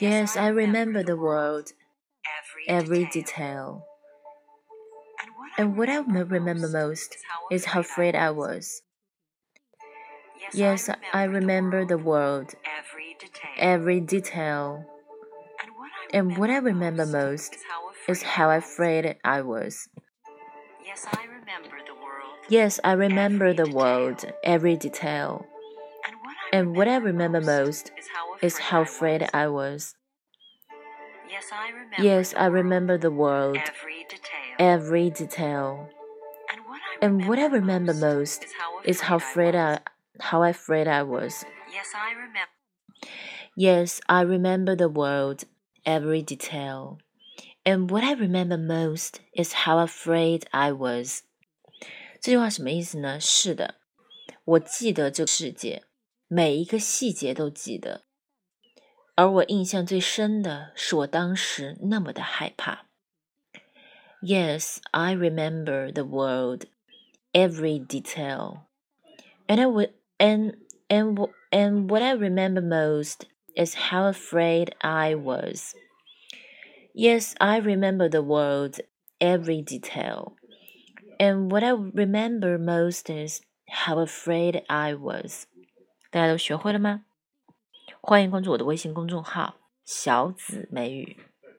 Yes, I remember the world, every detail. And what I remember most is how afraid I was. Yes, I remember the world, every detail. And what I remember most is how afraid I was. Yes, I remember the world, every detail. And what I remember most is how afraid I was. Yes, I remember the world, every detail. And what I remember most is how afraid I was. Yes, I remember the world, every detail. And what I remember most is how afraid I was. 这句话什么意思呢？是的，我记得这个世界，每一个细节都记得，而我印象最深的是我当时那么的害怕。Yes, I remember the world, every detail. And what I remember most is how afraid I was. Yes, I remember the world, every detail. And what I remember most is how afraid I was. 大家都学会了吗？欢迎关注我的微信公众号“小紫美语”。